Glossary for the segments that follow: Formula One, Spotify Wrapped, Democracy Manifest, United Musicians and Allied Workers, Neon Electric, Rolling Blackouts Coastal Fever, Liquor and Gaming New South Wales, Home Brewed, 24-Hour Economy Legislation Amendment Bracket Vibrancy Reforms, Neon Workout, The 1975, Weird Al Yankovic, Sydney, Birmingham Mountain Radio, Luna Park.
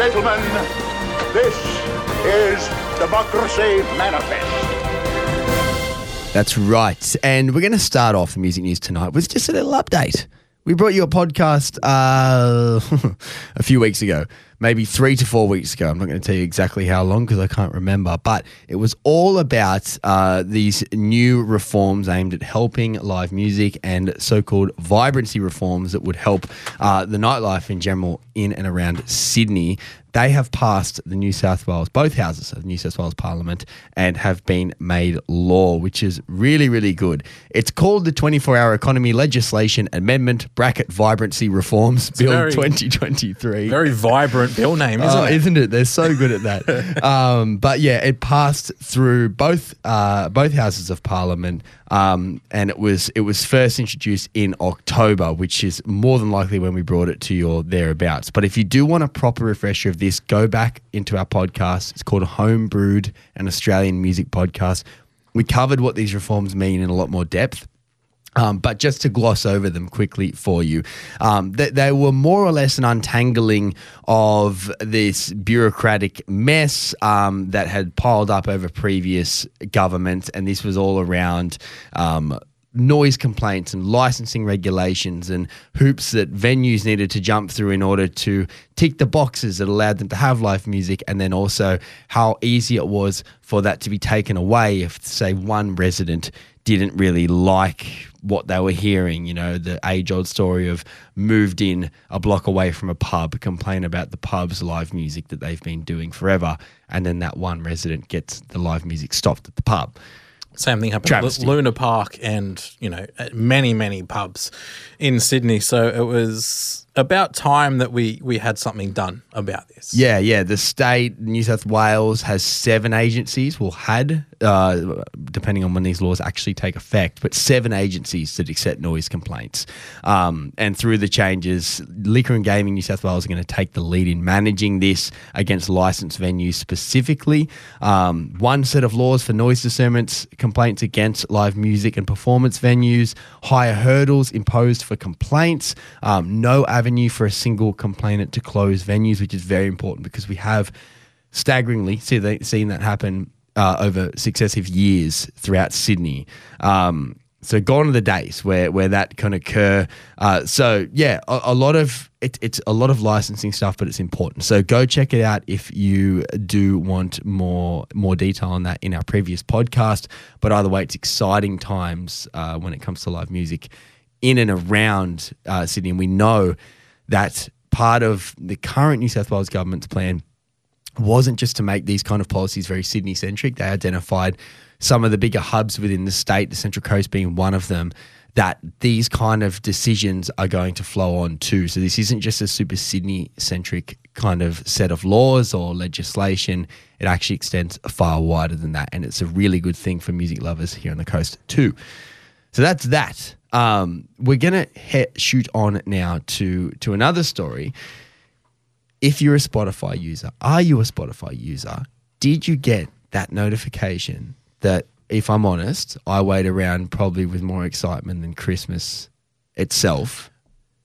gentlemen, this is Democracy Manifest. That's right. And we're going to start off the music news tonight with just a little update. We brought you a podcast a few weeks ago, maybe 3 to 4 weeks ago. I'm not going to tell you exactly how long because I can't remember, but it was all about these new reforms aimed at helping live music and so-called vibrancy reforms that would help the nightlife in general in and around Sydney. They have passed the New South Wales, both houses of the New South Wales Parliament, and have been made law, which is really, really good. It's called the 24-Hour Economy Legislation Amendment Bracket Vibrancy Reforms Bill 2023. Very vibrant bill name, isn't it? Isn't it? They're so good at that. But yeah, it passed through both houses of Parliament. And it was first introduced in October, which is more than likely when we brought it to your thereabouts. But if you do want a proper refresher of this, go back into our podcast. It's called Home Brewed, an Australian music podcast. We covered what these reforms mean in a lot more depth. But just to gloss over them quickly for you, they were more or less an untangling of this bureaucratic mess that had piled up over previous governments, and this was all around noise complaints and licensing regulations and hoops that venues needed to jump through in order to tick the boxes that allowed them to have live music, and then also how easy it was for that to be taken away if, say, one resident didn't really like what they were hearing. You know, the age-old story of moved in a block away from a pub, complain about the pub's live music that they've been doing forever, and then that one resident gets the live music stopped at the pub. Same thing happened at Luna Park and, you know, at many, many pubs in Sydney. So it was about time that we had something done about this. Yeah. The state, New South Wales, has 7 agencies, depending on when these laws actually take effect, but 7 agencies that accept noise complaints. And through the changes, Liquor and Gaming New South Wales are going to take the lead in managing this against licensed venues specifically. One set of laws for noise discernments, complaints against live music and performance venues, higher hurdles imposed for complaints, no avenue for a single complainant to close venues, which is very important because we have staggeringly seen that happen over successive years throughout Sydney. So gone are the days where that can occur. So yeah, a lot of it's a lot of licensing stuff, but it's important. So go check it out if you do want more detail on that in our previous podcast. But either way, it's exciting times when it comes to live music in and around Sydney. And we know that part of the current New South Wales government's plan wasn't just to make these kind of policies very Sydney-centric. They identified some of the bigger hubs within the state, the Central Coast being one of them, that these kind of decisions are going to flow on to. So this isn't just a super Sydney-centric kind of set of laws or legislation. It actually extends far wider than that, and it's a really good thing for music lovers here on the coast too. So that's that. We're going to shoot on now to another story. If you're a Spotify user, are you a Spotify user? Did you get that notification that, if I'm honest, I wait around probably with more excitement than Christmas itself?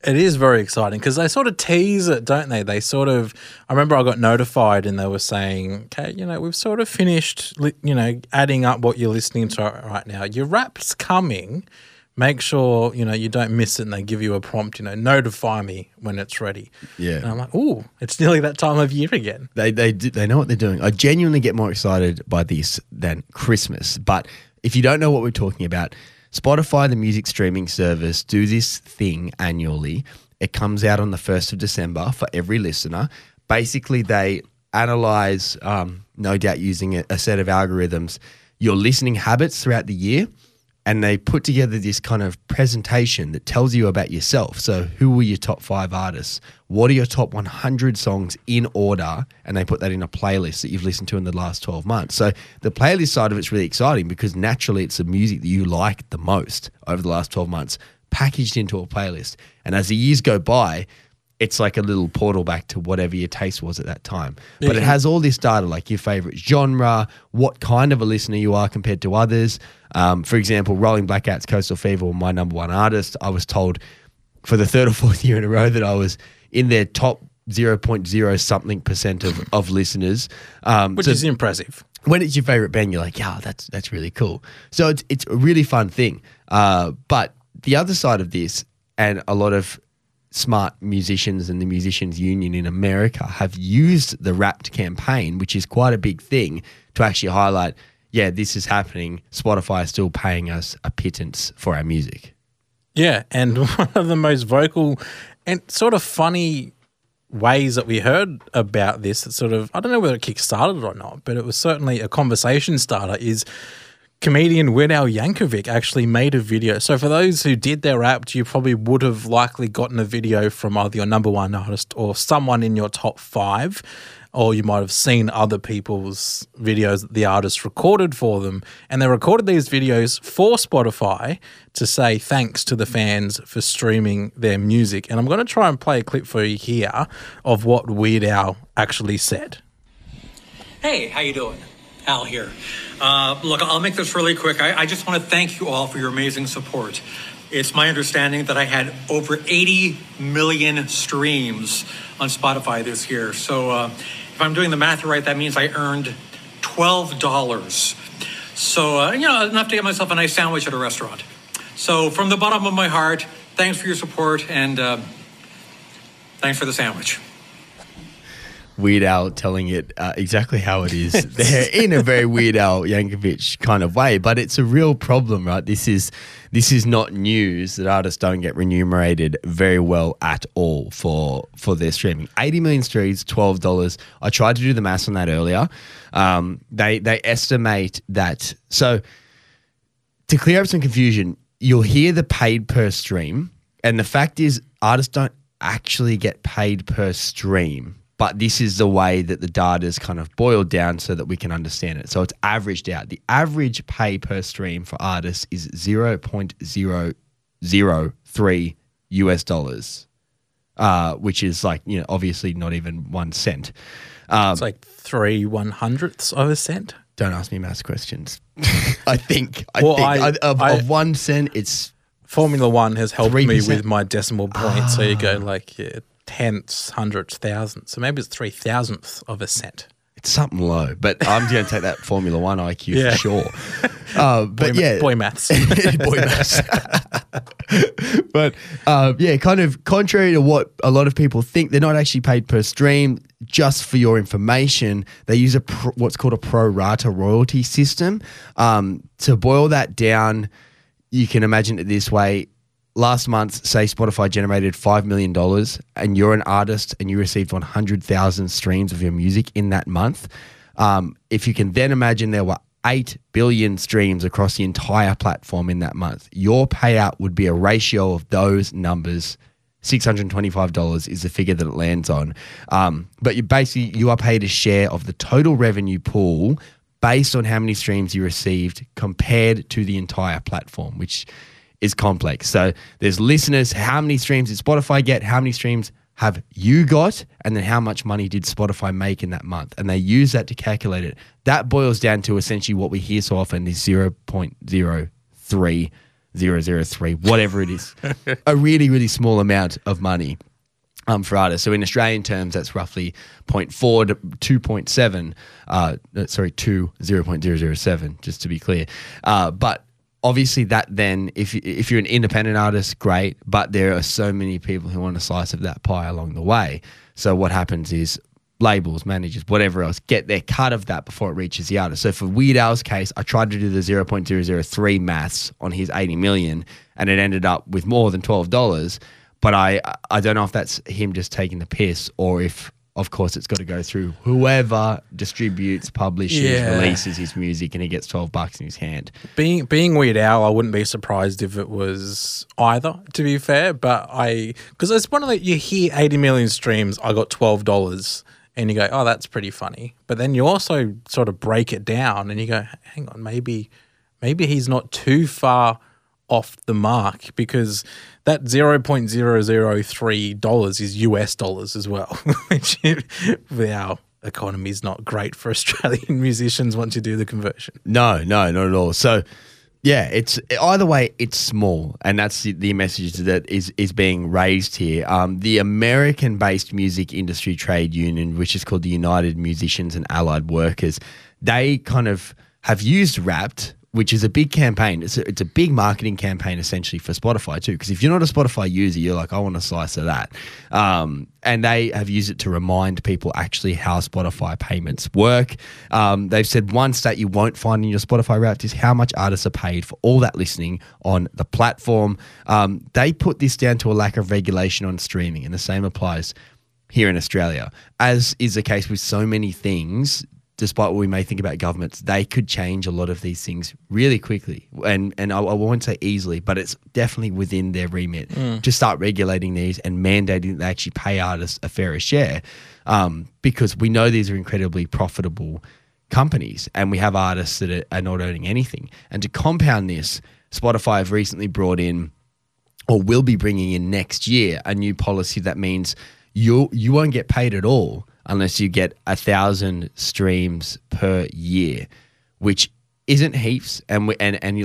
It is very exciting because they sort of tease it, don't they? They sort of – I remember I got notified and they were saying, okay, you know, we've sort of finished, you know, adding up what you're listening to right now. Your Wrapped's coming. Make sure, you know, you don't miss it, and they give you a prompt, you know, notify me when it's ready. Yeah. And I'm like, ooh, it's nearly that time of year again. They know what they're doing. I genuinely get more excited by this than Christmas. But if you don't know what we're talking about, Spotify, the music streaming service, do this thing annually. It comes out on the 1st of December for every listener. Basically, they analyze, no doubt using a set of algorithms, your listening habits throughout the year. And they put together this kind of presentation that tells you about yourself. So who were your top 5 artists? What are your top 100 songs in order? And they put that in a playlist that you've listened to in the last 12 months. So the playlist side of it's really exciting because naturally it's the music that you like the most over the last 12 months packaged into a playlist. And as the years go by, it's like a little portal back to whatever your taste was at that time. But It has all this data, like your favorite genre, what kind of a listener you are compared to others. For example, Rolling Blackouts Coastal Fever were my number 1 artist. I was told for the 3rd or 4th year in a row that I was in their top 0.0 something percent of listeners. Which is impressive. When it's your favourite band, you're like, yeah, that's really cool. So it's a really fun thing. But the other side of this, and a lot of smart musicians and the Musicians Union in America have used the Wrapped campaign, which is quite a big thing, to actually highlight, yeah, this is happening. Spotify is still paying us a pittance for our music. Yeah, and one of the most vocal and sort of funny ways that we heard about this that sort of, I don't know whether it kickstarted it or not, but it was certainly a conversation starter, is comedian Weird Al Yankovic actually made a video. So for those who did their Wrapped, you probably would have likely gotten a video from either your number one artist or someone in your top five, or you might have seen other people's videos that the artists recorded for them. And they recorded these videos for Spotify to say thanks to the fans for streaming their music. And I'm going to try and play a clip for you here of what Weird Al actually said. Hey, how you doing? Al here. Look, I'll make this really quick. I just want to thank you all for your amazing support. It's my understanding that I had over 80 million streams on Spotify this year. So if I'm doing the math right, that means I earned $12. So, enough to get myself a nice sandwich at a restaurant. So from the bottom of my heart, thanks for your support and thanks for the sandwich. Weird Al telling it exactly how it is there in a very Weird Al Yankovic kind of way. But it's a real problem, right? This is not news that artists don't get remunerated very well at all for their streaming. 80 million streams, $12. I tried to do the maths on that earlier. They estimate that. So to clear up some confusion, you'll hear the paid per stream. And the fact is artists don't actually get paid per stream. But this is the way that the data is kind of boiled down so that we can understand it. So it's averaged out. The average pay per stream for artists is $0.003, which is like, obviously not even 1 cent. It's like 3/100ths of a cent. Don't ask me maths questions. I think 1 cent, it's... Formula One has helped 3%. Me with my decimal point. So you go like, yeah, tenths, hundredths, thousandths. So maybe it's 3,000ths of a cent. It's something low, but I'm going to take that Formula One IQ for sure. Boy maths. Boy maths. But kind of contrary to what a lot of people think, they're not actually paid per stream. Just for your information, they use what's called a pro rata royalty system. To boil that down, you can imagine it this way. Last month, say Spotify generated $5 million and you're an artist and you received 100,000 streams of your music in that month. If you can then imagine there were 8 billion streams across the entire platform in that month, your payout would be a ratio of those numbers. $625 is the figure that it lands on. But you are paid a share of the total revenue pool based on how many streams you received compared to the entire platform, which is complex. So there's listeners, how many streams did Spotify get, how many streams have you got, and then how much money did Spotify make in that month. And they use that to calculate it. That boils down to essentially what we hear so often is 0.03003, whatever it is. A really, really small amount of money for artists. So in Australian terms, that's roughly 0.4 to 2.7, 0.007, just to be clear. But obviously that then, if you're an independent artist, great, but there are so many people who want a slice of that pie along the way. So what happens is labels, managers, whatever else, get their cut of that before it reaches the artist. So for Weird Al's case, I tried to do the 0.003 maths on his 80 million and it ended up with more than $12, but I don't know if that's him just taking the piss or if, of course, it's got to go through whoever distributes, publishes, releases his music, and he gets $12 in his hand. Being Weird Al, I wouldn't be surprised if it was either, to be fair. But because it's one of the, you hear 80 million streams, I got $12, and you go, oh, that's pretty funny. But then you also sort of break it down, and you go, hang on, maybe he's not too far off the mark, because that $0.003 is US dollars as well, which our economy is not great for Australian musicians once you do the conversion. No, not at all. So Yeah, it's either way, it's small, and that's the message that is being raised here. The American-based music industry trade union, which is called the United Musicians and Allied Workers, they kind of have used Wrapped, which is a big campaign. It's a big marketing campaign essentially for Spotify too, because if you're not a Spotify user, you're like, I want a slice of that. And they have used it to remind people actually how Spotify payments work. They've said one stat you won't find in your Spotify Wrapped is how much artists are paid for all that listening on the platform. They put this down to a lack of regulation on streaming, and the same applies here in Australia. As is the case with so many things, despite what we may think about governments, they could change a lot of these things really quickly. And I won't say easily, but it's definitely within their remit to start regulating these and mandating that they actually pay artists a fairer share, because we know these are incredibly profitable companies and we have artists that are not earning anything. And to compound this, Spotify have recently brought in, or will be bringing in next year, a new policy that means you won't get paid at all unless you get 1,000 streams per year, which isn't heaps. And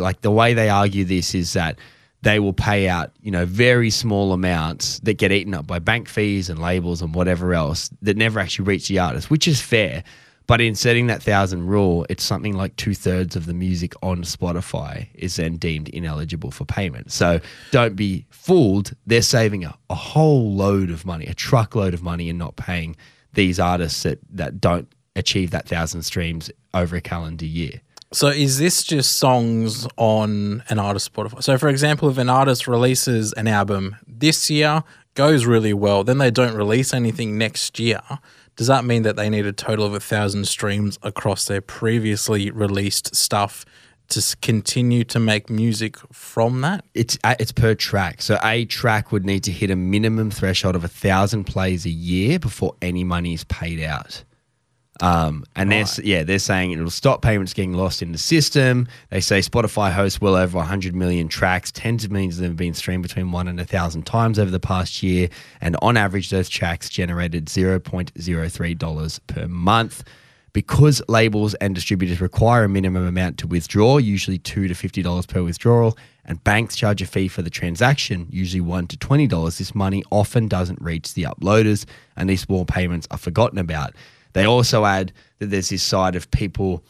like the way they argue this is that they will pay out, very small amounts that get eaten up by bank fees and labels and whatever else that never actually reach the artist, which is fair. But in setting that 1,000 rule, it's something like 2/3 of the music on Spotify is then deemed ineligible for payment. So don't be fooled. They're saving a whole load of money, a truckload of money, and not paying these artists that don't achieve that 1,000 streams over a calendar year. So is this just songs on an artist's Spotify? So, for example, if an artist releases an album this year, goes really well, then they don't release anything next year, does that mean that they need a total of 1,000 streams across their previously released stuff to continue to make music from that? It's per track. So a track would need to hit a minimum threshold of 1,000 plays a year before any money is paid out. They're saying it'll stop payments getting lost in the system. They say Spotify hosts well over 100 million tracks. Tens of millions of them have been streamed between 1 and 1,000 times over the past year. And on average, those tracks generated $0.03 per month. Because labels and distributors require a minimum amount to withdraw, usually $2 to $50 per withdrawal, and banks charge a fee for the transaction, usually $1 to $20, this money often doesn't reach the uploaders, and these small payments are forgotten about. They also add that there's this side of people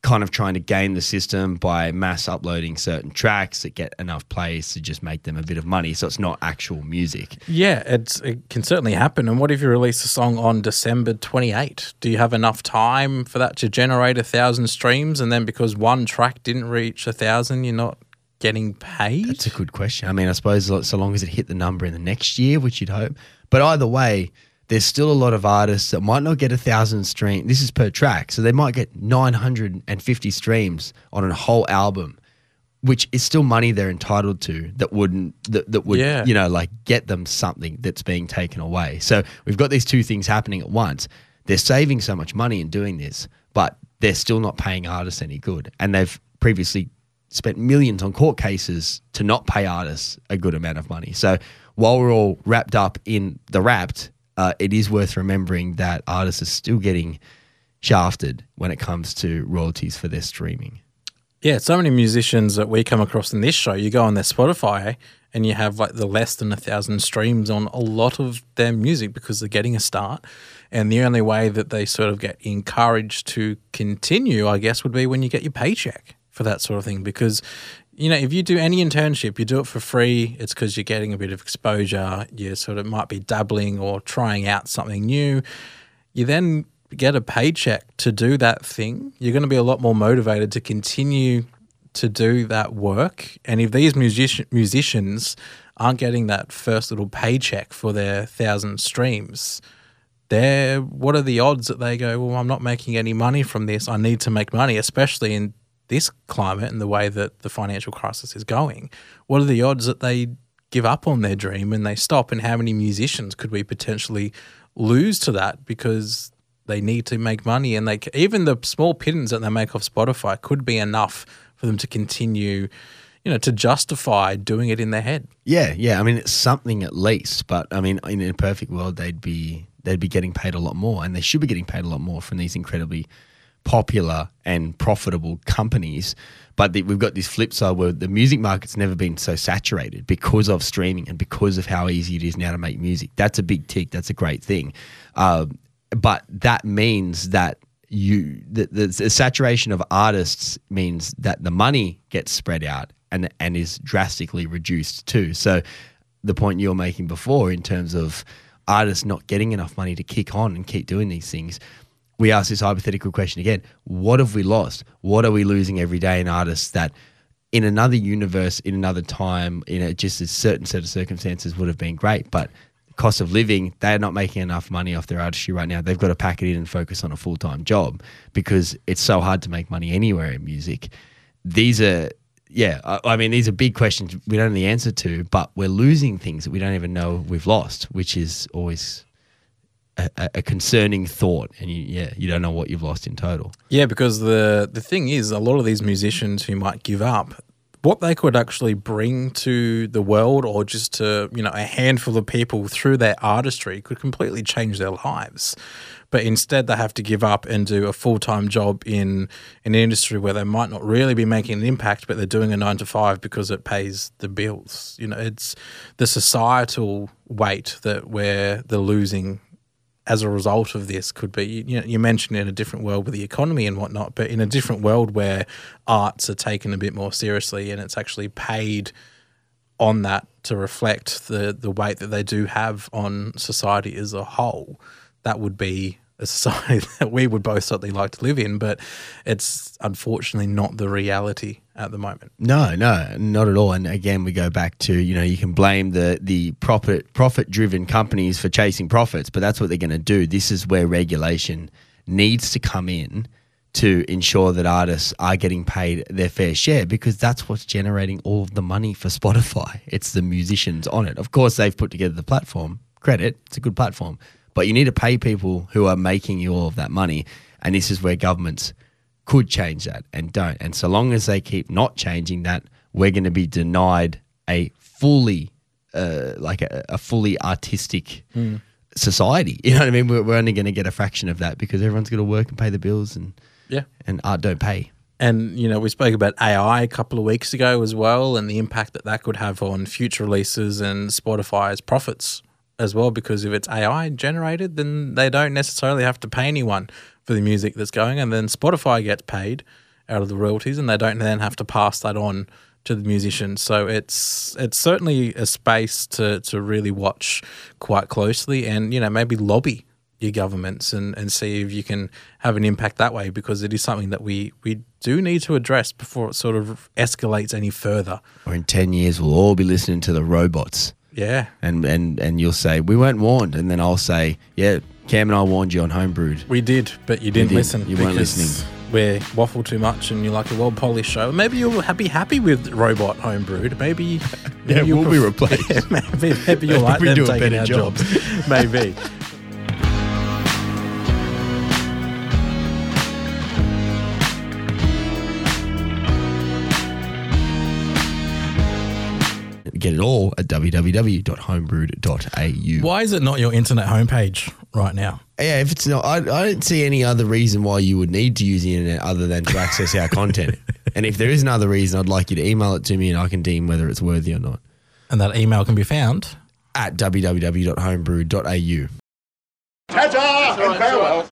kind of trying to game the system by mass uploading certain tracks that get enough plays to just make them a bit of money, so it's not actual music. Yeah, it can certainly happen. And what if you release a song on December 28? Do you have enough time for that to generate 1,000 streams, and then because one track didn't reach 1,000, you're not getting paid? That's a good question. I mean, I suppose so long as it hit the number in the next year, which you'd hope. But either way, there's still a lot of artists that might not get 1,000 streams. This is per track. So they might get 950 streams on a whole album, which is still money they're entitled to that would get them something that's being taken away. So we've got these two things happening at once. They're saving so much money in doing this, but they're still not paying artists any good. And they've previously spent millions on court cases to not pay artists a good amount of money. So while we're all wrapped up in the Wrapped, it is worth remembering that artists are still getting shafted when it comes to royalties for their streaming. Yeah, so many musicians that we come across in this show, you go on their Spotify and you have like the less than 1,000 streams on a lot of their music because they're getting a start. And the only way that they sort of get encouraged to continue, I guess, would be when you get your paycheck for that sort of thing, because if you do any internship, you do it for free. It's because you're getting a bit of exposure. You sort of might be dabbling or trying out something new. You then get a paycheck to do that thing. You're going to be a lot more motivated to continue to do that work. And if these musicians aren't getting that first little paycheck for their 1,000 streams, what are the odds that they go, well, I'm not making any money from this. I need to make money, especially in this climate and the way that the financial crisis is going. What are the odds that they give up on their dream and they stop? And how many musicians could we potentially lose to that because they need to make money? And even the small pittance that they make off Spotify could be enough for them to continue, to justify doing it in their head. Yeah. I mean, it's something at least, but I mean, in a perfect world, they'd be getting paid a lot more, and they should be getting paid a lot more from these incredibly popular and profitable companies. But we've got this flip side where the music market's never been so saturated because of streaming and because of how easy it is now to make music. That's a big tick. That's a great thing. But that means that the saturation of artists means that the money gets spread out and is drastically reduced too. So the point you were making before in terms of artists not getting enough money to kick on and keep doing these things, we ask this hypothetical question again. What have we lost? What are we losing every day in artists that in another universe, in another time, in just a certain set of circumstances would have been great, but cost of living, they're not making enough money off their artistry right now. They've got to pack it in and focus on a full-time job because it's so hard to make money anywhere in music. These are, these are big questions we don't know the answer to, but we're losing things that we don't even know we've lost, which is always a concerning thought, and you don't know what you've lost in total. Yeah, because the thing is, a lot of these musicians who might give up, what they could actually bring to the world or just to, a handful of people through their artistry could completely change their lives. But instead they have to give up and do a full-time job in an industry where they might not really be making an impact, but they're doing a 9-to-5 because it pays the bills. It's the societal weight that they're losing as a result of this could be, you mentioned in a different world with the economy and whatnot, but in a different world where arts are taken a bit more seriously and it's actually paid on that to reflect the weight that they do have on society as a whole, that would be a society that we would both certainly like to live in, but it's unfortunately not the reality at the moment. No, not at all. And again, we go back to, you can blame the profit-driven companies for chasing profits, but that's what they're going to do. This is where regulation needs to come in to ensure that artists are getting paid their fair share, because that's what's generating all of the money for Spotify. It's the musicians on it. Of course, they've put together the platform. Credit, it's a good platform. But you need to pay people who are making you all of that money, and this is where governments could change that and don't. And so long as they keep not changing that, we're going to be denied a fully fully artistic society. You know what I mean? We're only going to get a fraction of that because everyone's going to work and pay the bills and art don't pay. And, we spoke about AI a couple of weeks ago as well, and the impact that that could have on future releases and Spotify's profits as well, because if it's AI generated, then they don't necessarily have to pay anyone for the music that's going, and then Spotify gets paid out of the royalties and they don't then have to pass that on to the musicians. So it's certainly a space to really watch quite closely and, maybe lobby your governments and see if you can have an impact that way, because it is something that we do need to address before it sort of escalates any further. Or in 10 years, we'll all be listening to the robots. Yeah. And you'll say, we weren't warned. And then I'll say, yeah, Cam and I warned you on Home Brewed. We did, but you didn't listen. You weren't listening. We waffle too much and you're like a well-polished show. Maybe you'll be happy with Robot Home Brewed. Maybe yeah, we'll be replaced. Yeah, maybe you'll like them taking our jobs. Maybe. Get it all at www.homebrewed.au. Why is it not your internet homepage right now? Yeah, if it's not, I don't see any other reason why you would need to use the internet other than to access our content. And if there is another reason, I'd like you to email it to me and I can deem whether it's worthy or not. And that email can be found at www.homebrewed.au. Ta-ta!